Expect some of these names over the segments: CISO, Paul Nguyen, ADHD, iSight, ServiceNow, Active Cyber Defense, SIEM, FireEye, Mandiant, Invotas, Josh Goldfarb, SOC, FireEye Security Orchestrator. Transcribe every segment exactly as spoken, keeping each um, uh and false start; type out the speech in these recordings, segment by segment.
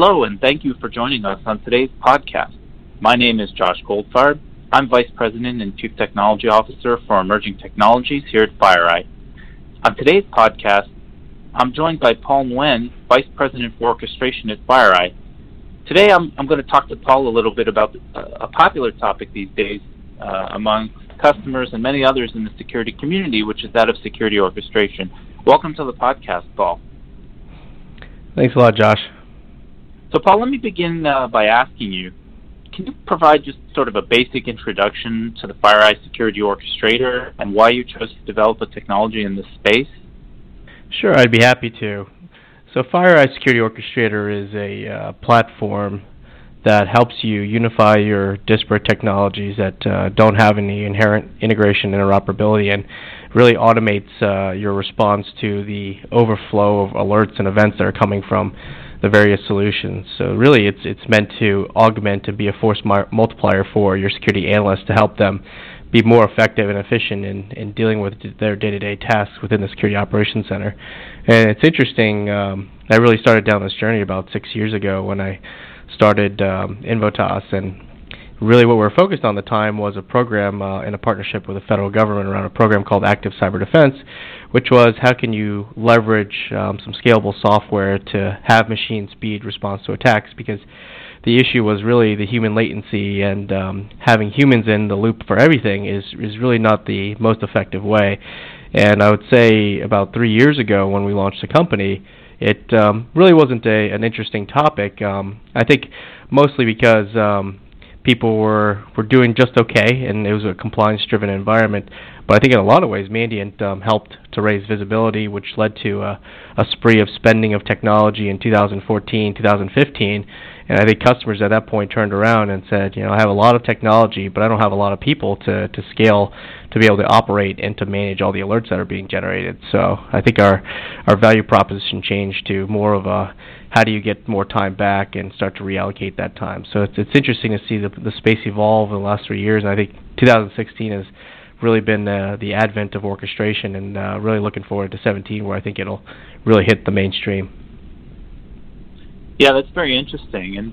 Hello, and thank you for joining us on today's podcast. My name is Josh Goldfarb. I'm Vice President and Chief Technology Officer for Emerging Technologies here at FireEye. On today's podcast, I'm joined by Paul Nguyen, Vice President for Orchestration at FireEye. Today, I'm, I'm going to talk to Paul a little bit about a popular topic these days uh, among customers and many others in the security community, which is that of security orchestration. Welcome to the podcast, Paul. Thanks a lot, Josh. So, Paul, let me begin uh, by asking you, can you provide just sort of a basic introduction to the FireEye Security Orchestrator and why you chose to develop a technology in this space? Sure, I'd be happy to. So FireEye Security Orchestrator is a uh, platform that helps you unify your disparate technologies that uh, don't have any inherent integration and interoperability, and really automates uh, your response to the overflow of alerts and events that are coming from the various solutions. So really it's it's meant to augment and be a force multiplier for your security analysts to help them be more effective and efficient in, in dealing with their day-to-day tasks within the Security Operations Center. And it's interesting, um, I really started down this journey about six years ago when I started um, Invotas, and really what we were focused on at the time was a program uh, in a partnership with the federal government around a program called Active Cyber Defense, which was how can you leverage um, some scalable software to have machine speed response to attacks, because the issue was really the human latency, and um, having humans in the loop for everything is, is really not the most effective way. And I would say about three years ago when we launched the company, it um, really wasn't a, an interesting topic. Um, I think mostly because um, people were, were doing just okay, and it was a compliance-driven environment. But I think in a lot of ways, Mandiant um, helped to raise visibility, which led to a, a spree of spending of technology in two thousand fourteen, two thousand fifteen. And I think customers at that point turned around and said, you know, I have a lot of technology, but I don't have a lot of people to, to scale to be able to operate and to manage all the alerts that are being generated. So I think our, our value proposition changed to more of a how do you get more time back and start to reallocate that time. So it's it's interesting to see the, the space evolve in the last three years. And I think two thousand sixteen has really been the, the advent of orchestration, and uh, really looking forward to seventeen, where I think it'll really hit the mainstream. Yeah, that's very interesting. And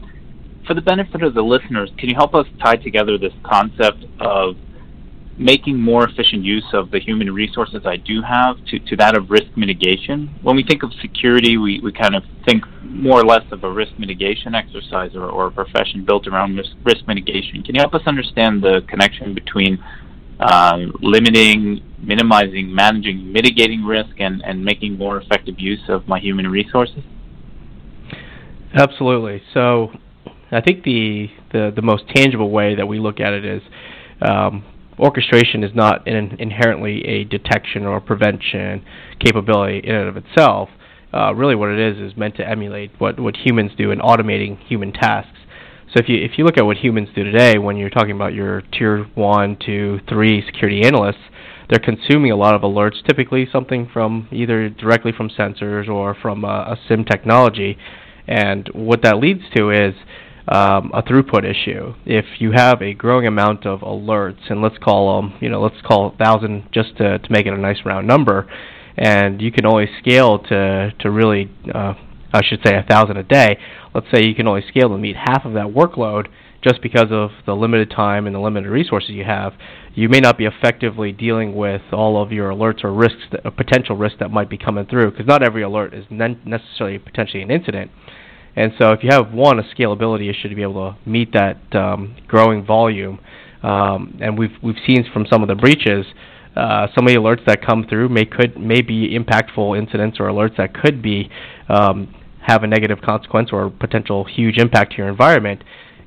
for the benefit of the listeners, can you help us tie together this concept of making more efficient use of the human resources I do have to, to that of risk mitigation? When we think of security, we, we kind of think more or less of a risk mitigation exercise, or, or a profession built around risk, risk mitigation. Can you help us understand the connection between um, limiting, minimizing, managing, mitigating risk, and, and making more effective use of my human resources? Absolutely. So I think the, the, the most tangible way that we look at it is um, orchestration is not in, inherently a detection or prevention capability in and of itself. Uh, really what it is is meant to emulate what, what humans do in automating human tasks. So if you if you look at what humans do today, when you're talking about your tier one, two, three security analysts, they're consuming a lot of alerts, typically something from either directly from sensors or from a, a SIM technology. And what that leads to is um, a throughput issue. If you have a growing amount of alerts, and let's call them, you know, let's call one thousand just to, to make it a nice round number, and you can only scale to to really, uh, I should say, one thousand a day. Let's say you can only scale to meet half of that workload just because of the limited time and the limited resources you have. You may not be effectively dealing with all of your alerts or risks, that, or potential risks that might be coming through, because not every alert is ne- necessarily potentially an incident. And so if you have one, a scalability issue to be able to meet that um, growing volume, um, and we've we've seen from some of the breaches, uh, some of the alerts that come through may could may be impactful incidents or alerts that could be um, have a negative consequence or a potential huge impact to your environment.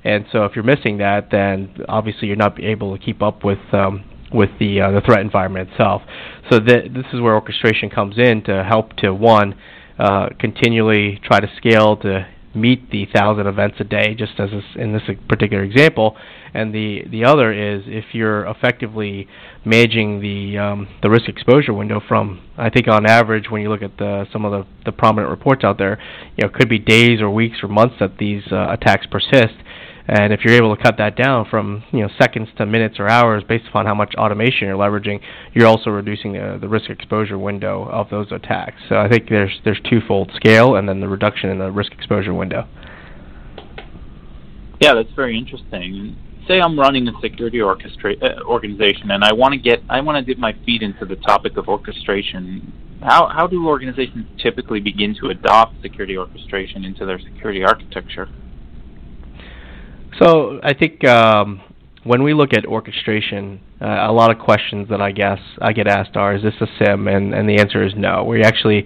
And so if you're missing that, then obviously you're not able to keep up with um, with the uh, the threat environment itself. So th- this is where orchestration comes in to help to, one, uh, continually try to scale to meet the one thousand events a day, just as this, in this particular example. And the, the other is if you're effectively managing the um, the risk exposure window from, I think on average, when you look at the, some of the, the prominent reports out there, you know, it could be days or weeks or months that these uh, attacks persist. And if you're able to cut that down from, you know, seconds to minutes or hours based upon how much automation you're leveraging, you're also reducing the, the risk exposure window of those attacks. So I think there's there's twofold: scale and then the reduction in the risk exposure window. Yeah, that's very interesting. Say I'm running a security orchestra uh, organization, and I want to get I want to dip my feet into the topic of orchestration. How how do organizations typically begin to adopt security orchestration into their security architecture? So I think um, when we look at orchestration, uh, a lot of questions that I guess I get asked are, "Is this a SIEM?" and and the answer is no. We actually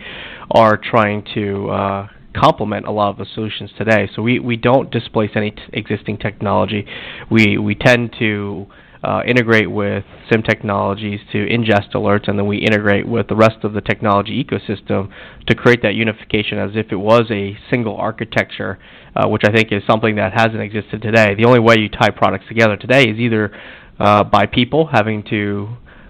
are trying to Uh, complement a lot of the solutions today. So we, we don't displace any t- existing technology. We we tend to uh, integrate with SIEM technologies to ingest alerts, and then we integrate with the rest of the technology ecosystem to create that unification as if it was a single architecture, uh, which I think is something that hasn't existed today. The only way you tie products together today is either uh, by people having to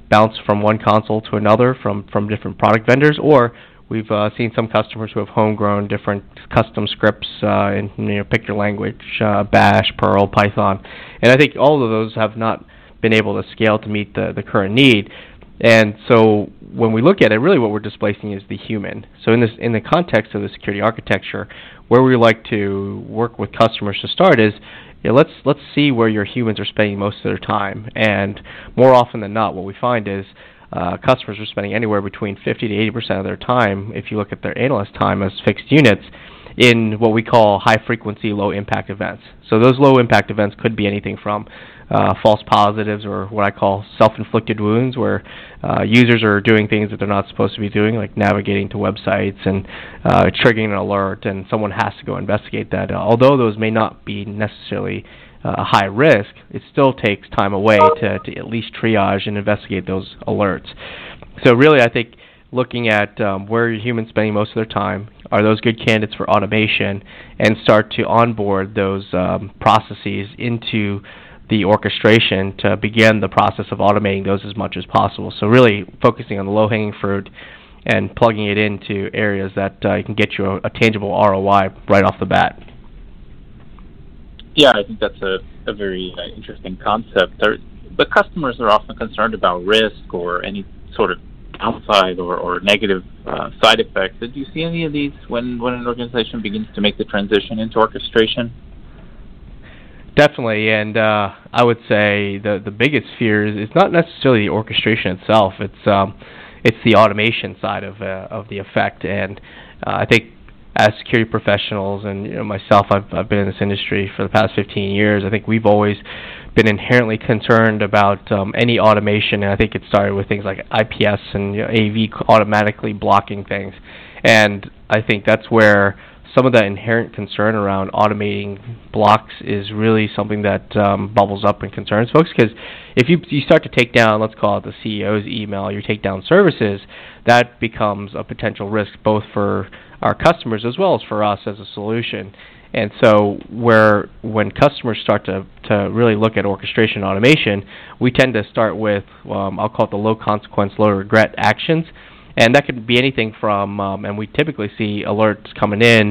bounce from one console to another from, from different product vendors, or We've uh, seen some customers who have homegrown different custom scripts uh, in you know, pick your language, uh, Bash, Perl, Python. And I think all of those have not been able to scale to meet the, the current need. And so when we look at it, really what we're displacing is the human. So in this, in the context of the security architecture, where we like to work with customers to start is, you know, let's let's see where your humans are spending most of their time. And more often than not, what we find is, Uh, customers are spending anywhere between fifty to eighty percent of their time, if you look at their analyst time as fixed units, in what we call high-frequency, low-impact events. So those low-impact events could be anything from uh, false positives or what I call self-inflicted wounds, where uh, users are doing things that they're not supposed to be doing, like navigating to websites and uh, triggering an alert, and someone has to go investigate that. Uh, although those may not be necessarily Uh, high risk, it still takes time away to, to at least triage and investigate those alerts. So really, I think looking at um, where are humans spending most of their time, are those good candidates for automation, and start to onboard those um, processes into the orchestration to begin the process of automating those as much as possible. So really focusing on the low-hanging fruit and plugging it into areas that uh, can get you a, a tangible R O I right off the bat. Yeah, I think that's a, a very uh, interesting concept. There, but customers are often concerned about risk or any sort of downside or, or negative uh, side effects. Do you see any of these when, when an organization begins to make the transition into orchestration? Definitely, and uh, I would say the, the biggest fear is, is not necessarily the orchestration itself. It's um, it's the automation side of uh, of the effect, and uh, I think as security professionals, and you know, myself, I've, I've been in this industry for the past fifteen years. I think we've always been inherently concerned about um, any automation, and I think it started with things like I P S and you know, A V automatically blocking things. And I think that's where some of that inherent concern around automating blocks is really something that um, bubbles up and concerns folks, because if you you start to take down, let's call it the C E O's email, you take down services, that becomes a potential risk both for our customers as well as for us as a solution. And so where when customers start to, to really look at orchestration automation, we tend to start with, um, I'll call it the low consequence, low regret actions. And that could be anything from, um, and we typically see alerts coming in,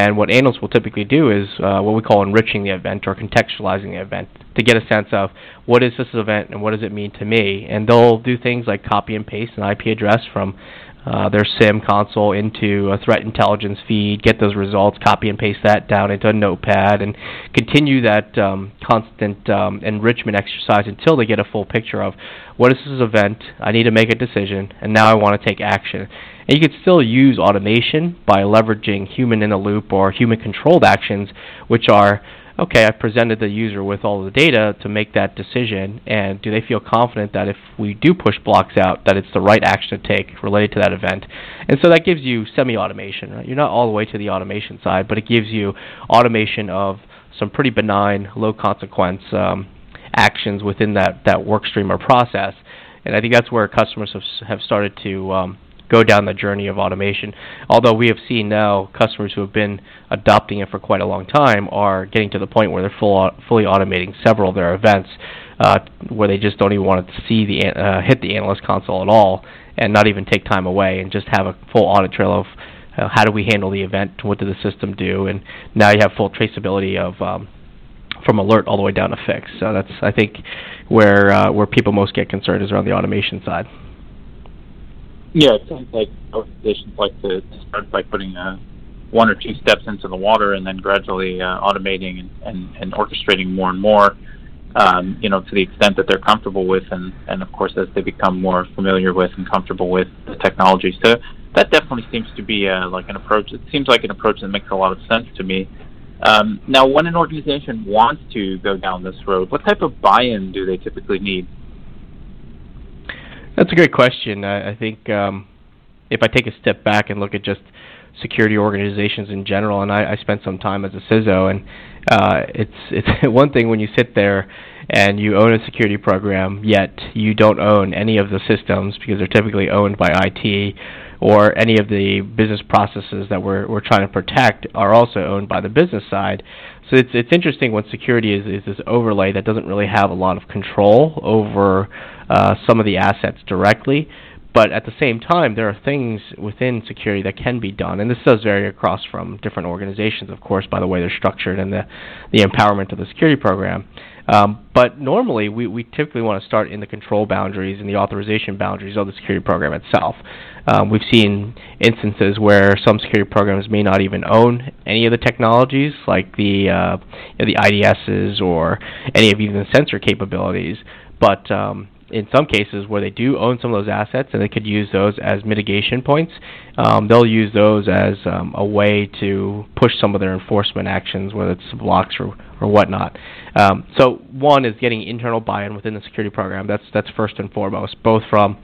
and what analysts will typically do is uh, what we call enriching the event or contextualizing the event to get a sense of what is this event and what does it mean to me. And they'll do things like copy and paste an I P address from uh, their SIEM console into a threat intelligence feed, get those results, copy and paste that down into a notepad, and continue that um, constant um, enrichment exercise until they get a full picture of what is this event, I need to make a decision, and now I want to take action. And you can still use automation by leveraging human in the loop or human controlled actions, which are, okay, I presented the user with all of the data to make that decision, and do they feel confident that if we do push blocks out, that it's the right action to take related to that event? And so that gives you semi-automation, right? You're not all the way to the automation side, but it gives you automation of some pretty benign, low-consequence um, actions within that, that work stream or process. And I think that's where customers have, have started to um, go down the journey of automation. Although we have seen now customers who have been adopting it for quite a long time are getting to the point where they're full, fully automating several of their events, uh, where they just don't even want to see the uh, hit the analyst console at all, and not even take time away, and just have a full audit trail of uh, how do we handle the event, what did the system do, and now you have full traceability of um, from alert all the way down to fix. So that's, I think, where uh, where people most get concerned is around the automation side. Yeah, it sounds like organizations like to, to start by putting a one or two steps into the water and then gradually uh, automating and, and, and orchestrating more and more, um, you know, to the extent that they're comfortable with, and, and of course, as they become more familiar with and comfortable with the technology. So that definitely seems to be uh, like an approach. It seems like an approach that makes a lot of sense to me. Um, now, when an organization wants to go down this road, what type of buy-in do they typically need? That's a great question. I, I think um, if I take a step back and look at just security organizations in general, and I, I spent some time as a C I S O, and uh, it's it's one thing when you sit there and you own a security program, yet you don't own any of the systems because they're typically owned by I T, or any of the business processes that we're we're trying to protect are also owned by the business side. So it's it's interesting when security is, is this overlay that doesn't really have a lot of control over uh, some of the assets directly. But at the same time, there are things within security that can be done, and this does vary across from different organizations, of course, by the way they're structured and the, the empowerment of the security program. Um, but normally, we, we typically want to start in the control boundaries and the authorization boundaries of the security program itself. Um, we've seen instances where some security programs may not even own any of the technologies, like the uh, the I D Ss or any of even the sensor capabilities, but um, in some cases where they do own some of those assets and they could use those as mitigation points, um, they'll use those as um, a way to push some of their enforcement actions, whether it's blocks or, or whatnot. Um, so one is getting internal buy-in within the security program. That's that's first and foremost, both from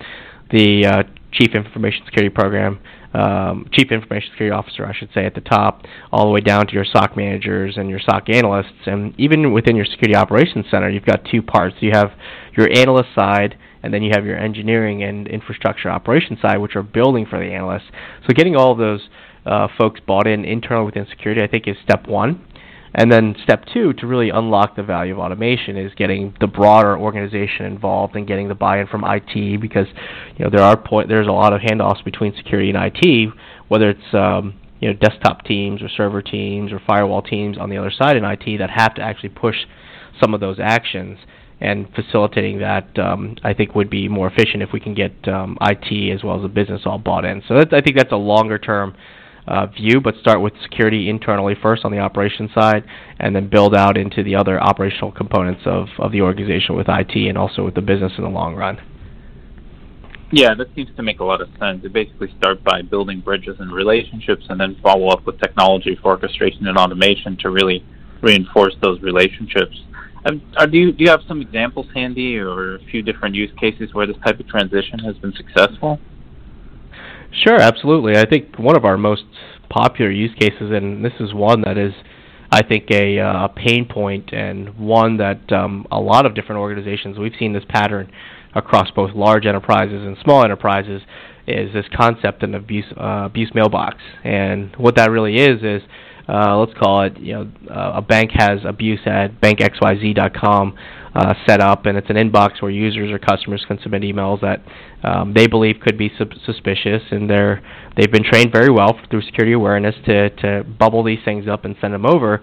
the uh, Chief Information Security Program, um, Chief Information Security Officer, I should say, at the top, all the way down to your S O C managers and your S O C analysts. And even within your Security Operations Center, you've got two parts. You have your analyst side, and then you have your engineering and infrastructure operations side, which are building for the analysts. So getting all of those uh, folks bought in internal within security, I think, is step one. And then step two, to really unlock the value of automation, is getting the broader organization involved and getting the buy-in from I T, because you know there are point there's a lot of handoffs between security and I T, whether it's um, you know desktop teams or server teams or firewall teams on the other side in I T that have to actually push some of those actions. And facilitating that, um, I think, would be more efficient if we can get um, I T as well as the business all bought in. So that's, I think that's a longer-term Uh, view, but start with security internally first on the operations side, and then build out into the other operational components of, of the organization with I T and also with the business in the long run. Yeah, that seems to make a lot of sense. You basically start by building bridges and relationships, and then follow up with technology for orchestration and automation to really reinforce those relationships. Um, are, do you, do you have some examples handy, or a few different use cases where this type of transition has been successful? Sure, absolutely. I think one of our most popular use cases, and this is one that is, I think, a uh, pain point, and one that um, a lot of different organizations, we've seen this pattern across both large enterprises and small enterprises, is this concept of an abuse, uh, abuse mailbox. And what that really is is, uh, let's call it, you know, uh, a bank has abuse at bank x y z dot com uh, set up, and it's an inbox where users or customers can submit emails that um, they believe could be sub- suspicious, and they're they've been trained very well through security awareness to to bubble these things up and send them over.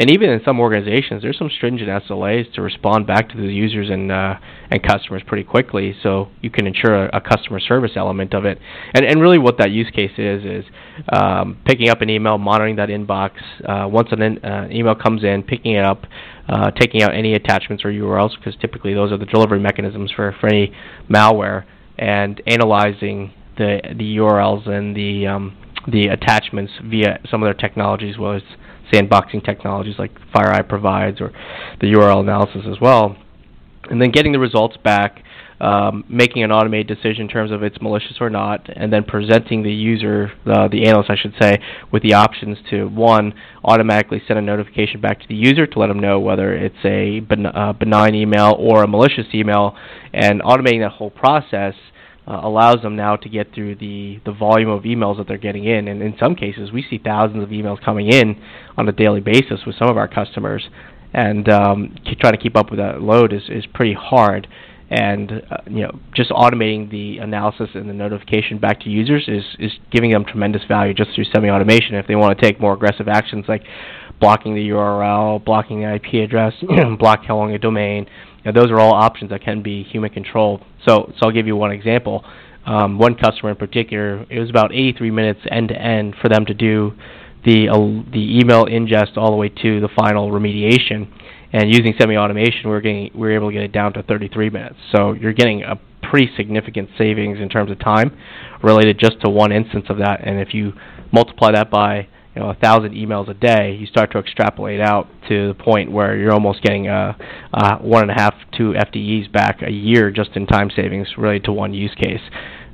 And even in some organizations, there's some stringent S L As to respond back to the users and uh, and customers pretty quickly, so you can ensure a, a customer service element of it. And and really what that use case is, is um, picking up an email, monitoring that inbox. Uh, once an in, uh, email comes in, picking it up, uh, taking out any attachments or U R Ls, because typically those are the delivery mechanisms for, for any malware, and analyzing the, the U R Ls and the, um, the attachments via some of their technologies, whether it's sandboxing technologies like FireEye provides, or the U R L analysis as well, and then getting the results back, um, making an automated decision in terms of it's malicious or not, and then presenting the user, uh, the analyst, I should say, with the options to, one, automatically send a notification back to the user to let them know whether it's a ben- uh, benign email or a malicious email, and automating that whole process Uh, allows them now to get through the, the volume of emails that they're getting in. And in some cases, we see thousands of emails coming in on a daily basis with some of our customers. And um, to try to keep up with that load is, is pretty hard. And uh, you know, just automating the analysis and the notification back to users is, is giving them tremendous value just through semi-automation. If they want to take more aggressive actions like blocking the U R L, blocking the I P address, block how long a domain, now, those are all options that can be human-controlled. So, so I'll give you one example. Um, one customer in particular, it was about eighty-three minutes end-to-end for them to do the uh, the email ingest all the way to the final remediation. And using semi-automation, we're getting we're able to get it down to thirty-three minutes. So you're getting a pretty significant savings in terms of time related just to one instance of that. And if you multiply that by you know, one thousand emails a day, you start to extrapolate out to the point where you're almost getting uh, uh, one and a half, two F T Es back a year just in time savings related to one use case.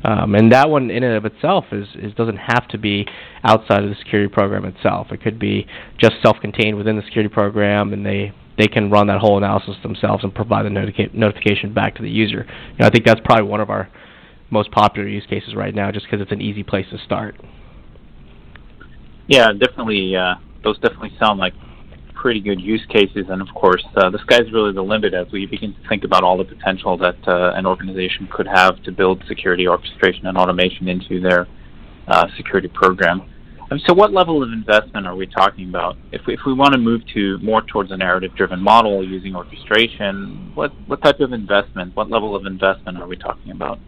Um, and that one in and of itself is, is doesn't have to be outside of the security program itself. It could be just self-contained within the security program, and they they can run that whole analysis themselves and provide the notica- notification back to the user. You know, I think that's probably one of our most popular use cases right now, just because it's an easy place to start. Yeah, definitely. Uh, those definitely sound like pretty good use cases. And, of course, uh, the sky's really the limit as we begin to think about all the potential that uh, an organization could have to build security orchestration and automation into their uh, security program. So what level of investment are we talking about? If we, if we want to move to more towards a narrative-driven model using orchestration, what, what type of investment, what level of investment are we talking about?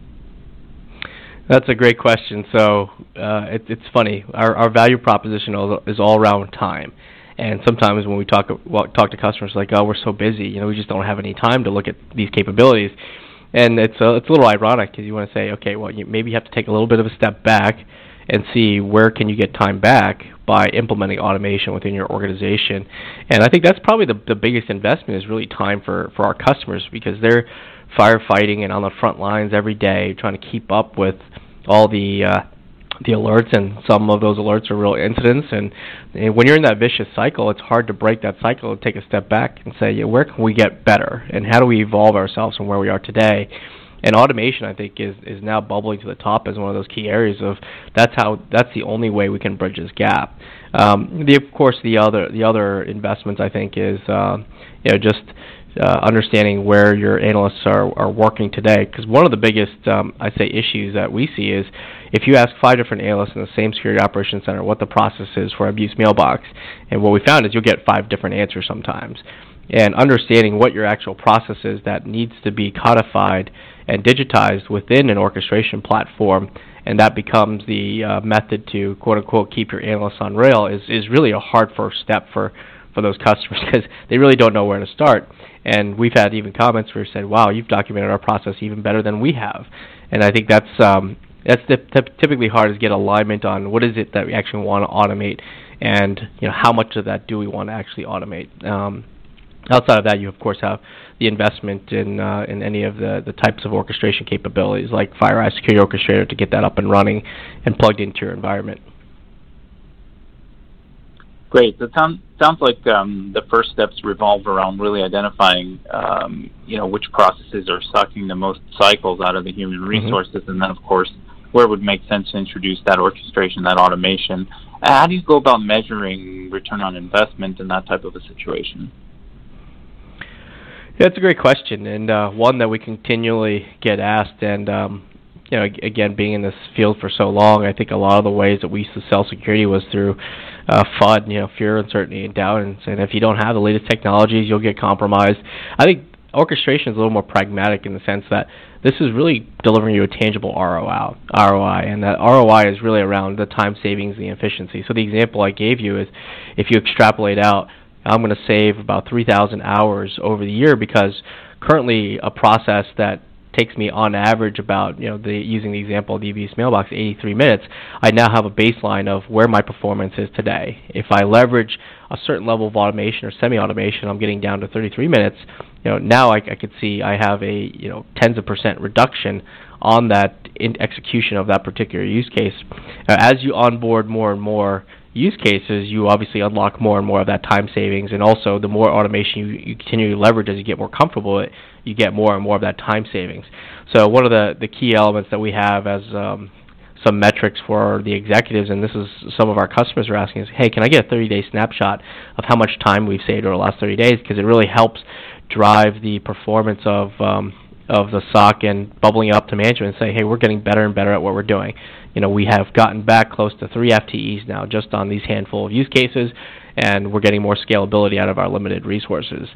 That's a great question. So uh, it, it's funny. Our, our value proposition is all around time. And sometimes when we talk, well, talk to customers, like, oh, we're so busy, you know, we just don't have any time to look at these capabilities. And it's a, it's a little ironic because you want to say, okay, well, you, maybe you have to take a little bit of a step back and see where can you get time back by implementing automation within your organization. And I think that's probably the, the biggest investment is really time for, for our customers, because they're firefighting and on the front lines every day trying to keep up with all the uh, the alerts, and some of those alerts are real incidents. And, and when you're in that vicious cycle, it's hard to break that cycle and take a step back and say, yeah, where can we get better and how do we evolve ourselves from where we are today? And automation, I think, is, is now bubbling to the top as one of those key areas of that's how that's the only way we can bridge this gap. Um, the, of course, the other the other investments, I think, is uh, you know just uh, understanding where your analysts are, are working today. Because one of the biggest, um, I'd say, issues that we see is if you ask five different analysts in the same security operations center what the process is for abuse mailbox, and what we found is you'll get five different answers sometimes. And understanding what your actual process is that needs to be codified and digitized within an orchestration platform, and that becomes the uh, method to, quote-unquote, keep your analysts on rail, is, is really a hard first step for, for those customers because they really don't know where to start. And we've had even comments where we said, wow, you've documented our process even better than we have. And I think that's um, that's t- t- typically hard, is get alignment on what is it that we actually want to automate, and you know how much of that do we want to actually automate. Um, Outside of that, you, of course, have the investment in uh, in any of the, the types of orchestration capabilities like FireEye Security Orchestrator to get that up and running and plugged into your environment. Great. That sounds sounds like um, the first steps revolve around really identifying, um, you know, which processes are sucking the most cycles out of the human resources, mm-hmm. and then, of course, where it would make sense to introduce that orchestration, that automation. How do you go about measuring return on investment in that type of a situation? That's a great question, and uh, one that we continually get asked. And um, you know, again, being in this field for so long, I think a lot of the ways that we used to sell security was through uh, F U D, you know, fear, uncertainty, and doubt. And, and if you don't have the latest technologies, you'll get compromised. I think orchestration is a little more pragmatic in the sense that this is really delivering you a tangible R O I, and that R O I is really around the time savings and the efficiency. So the example I gave you is if you extrapolate out, I'm going to save about three thousand hours over the year, because currently a process that takes me on average about, you know, the, using the example of the abuse mailbox, eighty-three minutes, I now have a baseline of where my performance is today. If I leverage a certain level of automation or semi-automation, I'm getting down to thirty-three minutes. You know, now I, I could see I have a, you know, tens of percent reduction on that in execution of that particular use case. Uh, as you onboard more and more use cases, you obviously unlock more and more of that time savings, and also the more automation you, you continue to leverage as you get more comfortable, you get more and more of that time savings. So one of the, the key elements that we have as um, some metrics for the executives, and this is some of our customers are asking, is, hey, can I get a thirty-day snapshot of how much time we've saved over the last thirty days? Because it really helps drive the performance of um, of the S O C and bubbling up to management and say, hey, we're getting better and better at what we're doing. You know, we have gotten back close to three F T Es now just on these handful of use cases, and we're getting more scalability out of our limited resources.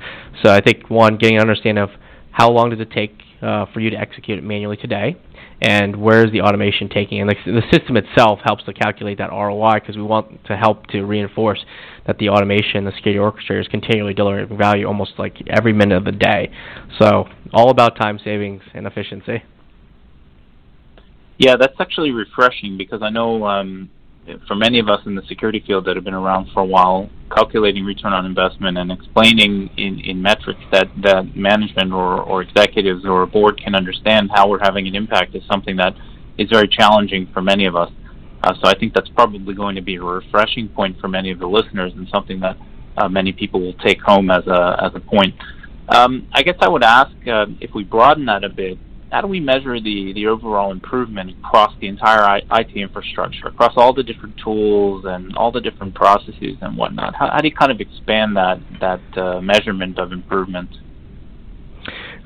So I think, one, getting an understanding of how long does it take uh, for you to execute it manually today, and where's the automation taking? And the, the system itself helps to calculate that R O I, because we want to help to reinforce that the automation, the security orchestrator, is continually delivering value almost like every minute of the day. So all about time savings and efficiency. Yeah, that's actually refreshing, because I know um, for many of us in the security field that have been around for a while, calculating return on investment and explaining in, in metrics that, that management or, or executives or a board can understand how we're having an impact is something that is very challenging for many of us. Uh, so I think that's probably going to be a refreshing point for many of the listeners, and something that uh, many people will take home as a, as a point. Um, I guess I would ask uh, if we broaden that a bit, how do we measure the, the overall improvement across the entire I T infrastructure, across all the different tools and all the different processes and whatnot? How, how do you kind of expand that that uh, measurement of improvement?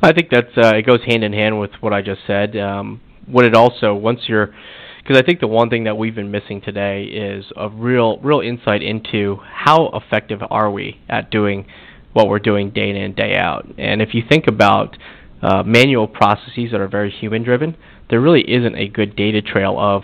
I think that's uh, it goes hand in hand with what I just said. Um, what it also, once you're, because I think the one thing that we've been missing today is a real real insight into how effective are we at doing what we're doing day in and day out. And if you think about Uh, manual processes that are very human-driven, there really isn't a good data trail of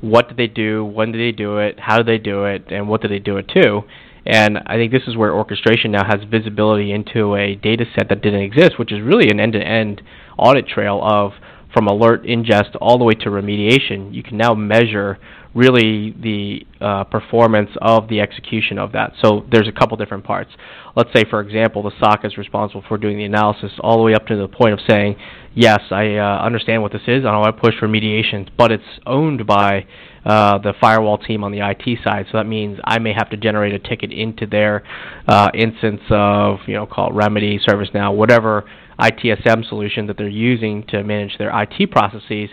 what did they do, when did they do it, how did they do it, and what did they do it to. And I think this is where orchestration now has visibility into a data set that didn't exist, which is really an end-to-end audit trail of from alert ingest all the way to remediation. You can now measure really the uh, performance of the execution of that. So there's a couple different parts. Let's say, for example, the S O C is responsible for doing the analysis all the way up to the point of saying, yes, I uh, understand what this is, I want to push remediation, but it's owned by uh, the firewall team on the I T side, so that means I may have to generate a ticket into their uh, instance of, you know, call it Remedy, ServiceNow, whatever I T S M solution that they're using to manage their I T processes.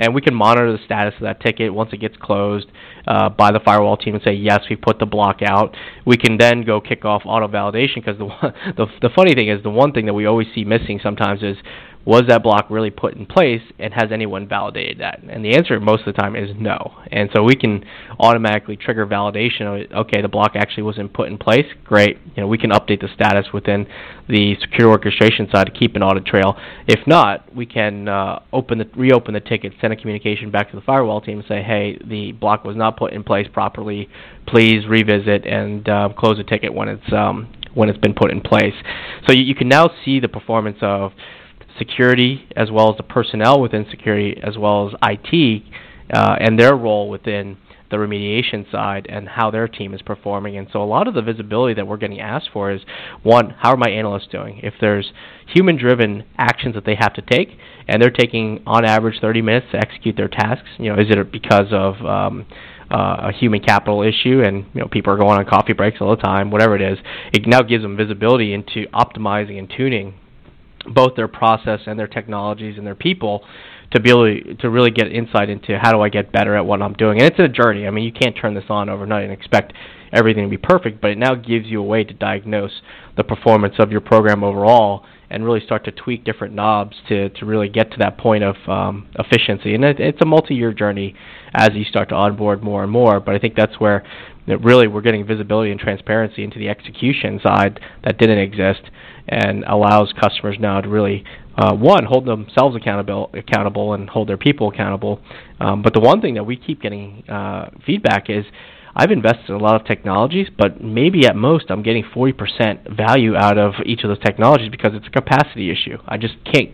And we can monitor the status of that ticket once it gets closed uh, by the firewall team and say, yes, we put the block out. We can then go kick off auto-validation, because the, one, the the funny thing is, the one thing that we always see missing sometimes is, was that block really put in place, and has anyone validated that? And the answer most of the time is no. And so we can automatically trigger validation of, okay, the block actually wasn't put in place, great. You know, we can update the status within the secure orchestration side to keep an audit trail. If not, we can uh, open the, reopen the ticket, send a communication back to the firewall team and say, hey, the block was not put in place properly, please revisit and uh, close the ticket when it's, um, when it's been put in place. So you, you can now see the performance of security, as well as the personnel within security, as well as I T, uh, and their role within the remediation side and how their team is performing. And so a lot of the visibility that we're getting asked for is, one, how are my analysts doing? If there's human-driven actions that they have to take, and they're taking, on average, thirty minutes to execute their tasks, you know, is it because of um, uh, a human capital issue and, you know, people are going on coffee breaks all the time, whatever it is, it now gives them visibility into optimizing and tuning both their process and their technologies and their people to be able to really get insight into how do I get better at what I'm doing. And it's a journey. I mean, you can't turn this on overnight and expect everything to be perfect, but it now gives you a way to diagnose the performance of your program overall and really start to tweak different knobs to, to really get to that point of um, efficiency. And it, it's a multi-year journey as you start to onboard more and more, but I think that's where that really we're getting visibility and transparency into the execution side that didn't exist, and allows customers now to really, uh, one, hold themselves accountable accountable, and hold their people accountable. Um, but the one thing that we keep getting uh, feedback is, I've invested in a lot of technologies, but maybe at most I'm getting forty percent value out of each of those technologies because it's a capacity issue. I just can't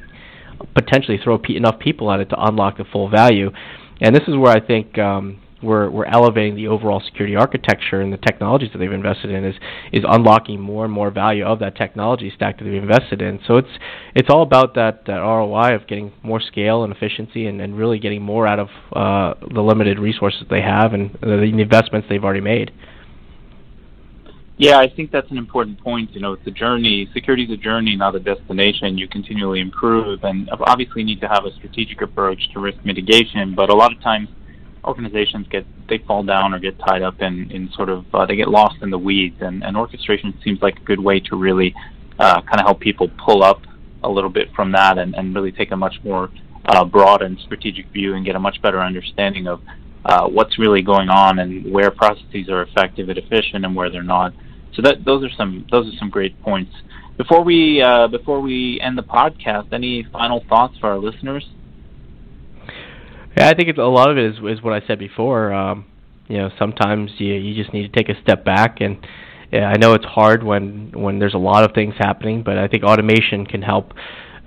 potentially throw p- enough people at it to unlock the full value. And this is where I think um, we're, we're elevating the overall security architecture and the technologies that they've invested in is is unlocking more and more value of that technology stack that they've invested in. So it's it's all about that, that R O I of getting more scale and efficiency, and, and really getting more out of uh, the limited resources they have and the investments they've already made. Yeah, I think that's an important point. You know, it's a journey. Security is a journey, not a destination. You continually improve, and obviously need to have a strategic approach to risk mitigation, but a lot of times organizations get, they fall down or get tied up in, in sort of, uh, they get lost in the weeds, and, and orchestration seems like a good way to really uh, kind of help people pull up a little bit from that, and, and really take a much more uh, broad and strategic view and get a much better understanding of uh, what's really going on and where processes are effective and efficient and where they're not. So that those are some those are some great points. Before we uh, before we end the podcast, any final thoughts for our listeners? Yeah, I think it's, a lot of it is, is what I said before. Um, you know, sometimes you you just need to take a step back, and yeah, I know it's hard when when there's a lot of things happening, but I think automation can help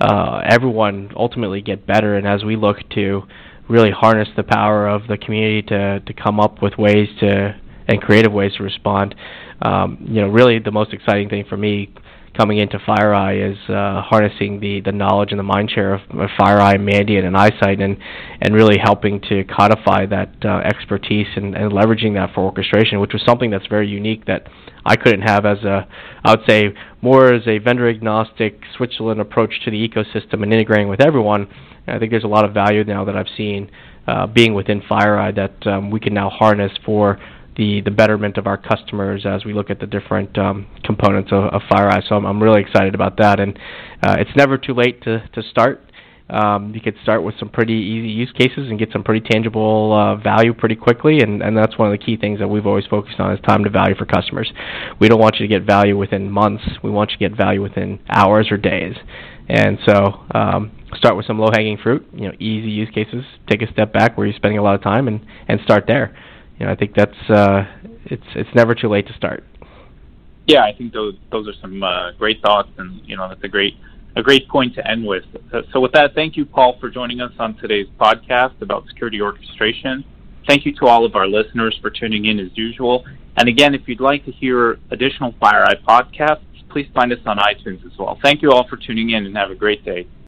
uh, everyone ultimately get better. And as we look to really harness the power of the community to to come up with ways to and creative ways to respond, um, you know, really the most exciting thing for me coming into FireEye is uh, harnessing the, the knowledge and the mindshare of, of FireEye, Mandiant, and iSight, and, and really helping to codify that uh, expertise and, and leveraging that for orchestration, which was something that's very unique that I couldn't have as a, I would say, more as a vendor-agnostic Switzerland approach to the ecosystem and integrating with everyone. And I think there's a lot of value now that I've seen uh, being within FireEye that um, we can now harness for The, the betterment of our customers as we look at the different um, components of, of FireEye. So I'm, I'm really excited about that. And uh, it's never too late to, to start. Um, you could start with some pretty easy use cases and get some pretty tangible uh, value pretty quickly. And, and that's one of the key things that we've always focused on is time to value for customers. We don't want you to get value within months. We want you to get value within hours or days. And so um, start with some low-hanging fruit, you know, easy use cases. Take a step back where you're spending a lot of time and, and start there. You know, I think that's uh, it's it's never too late to start. Yeah, I think those those are some uh, great thoughts, and you know that's a great a great point to end with. So with that, thank you, Paul, for joining us on today's podcast about security orchestration. Thank you to all of our listeners for tuning in as usual. And again, if you'd like to hear additional FireEye podcasts, please find us on iTunes as well. Thank you all for tuning in, and have a great day.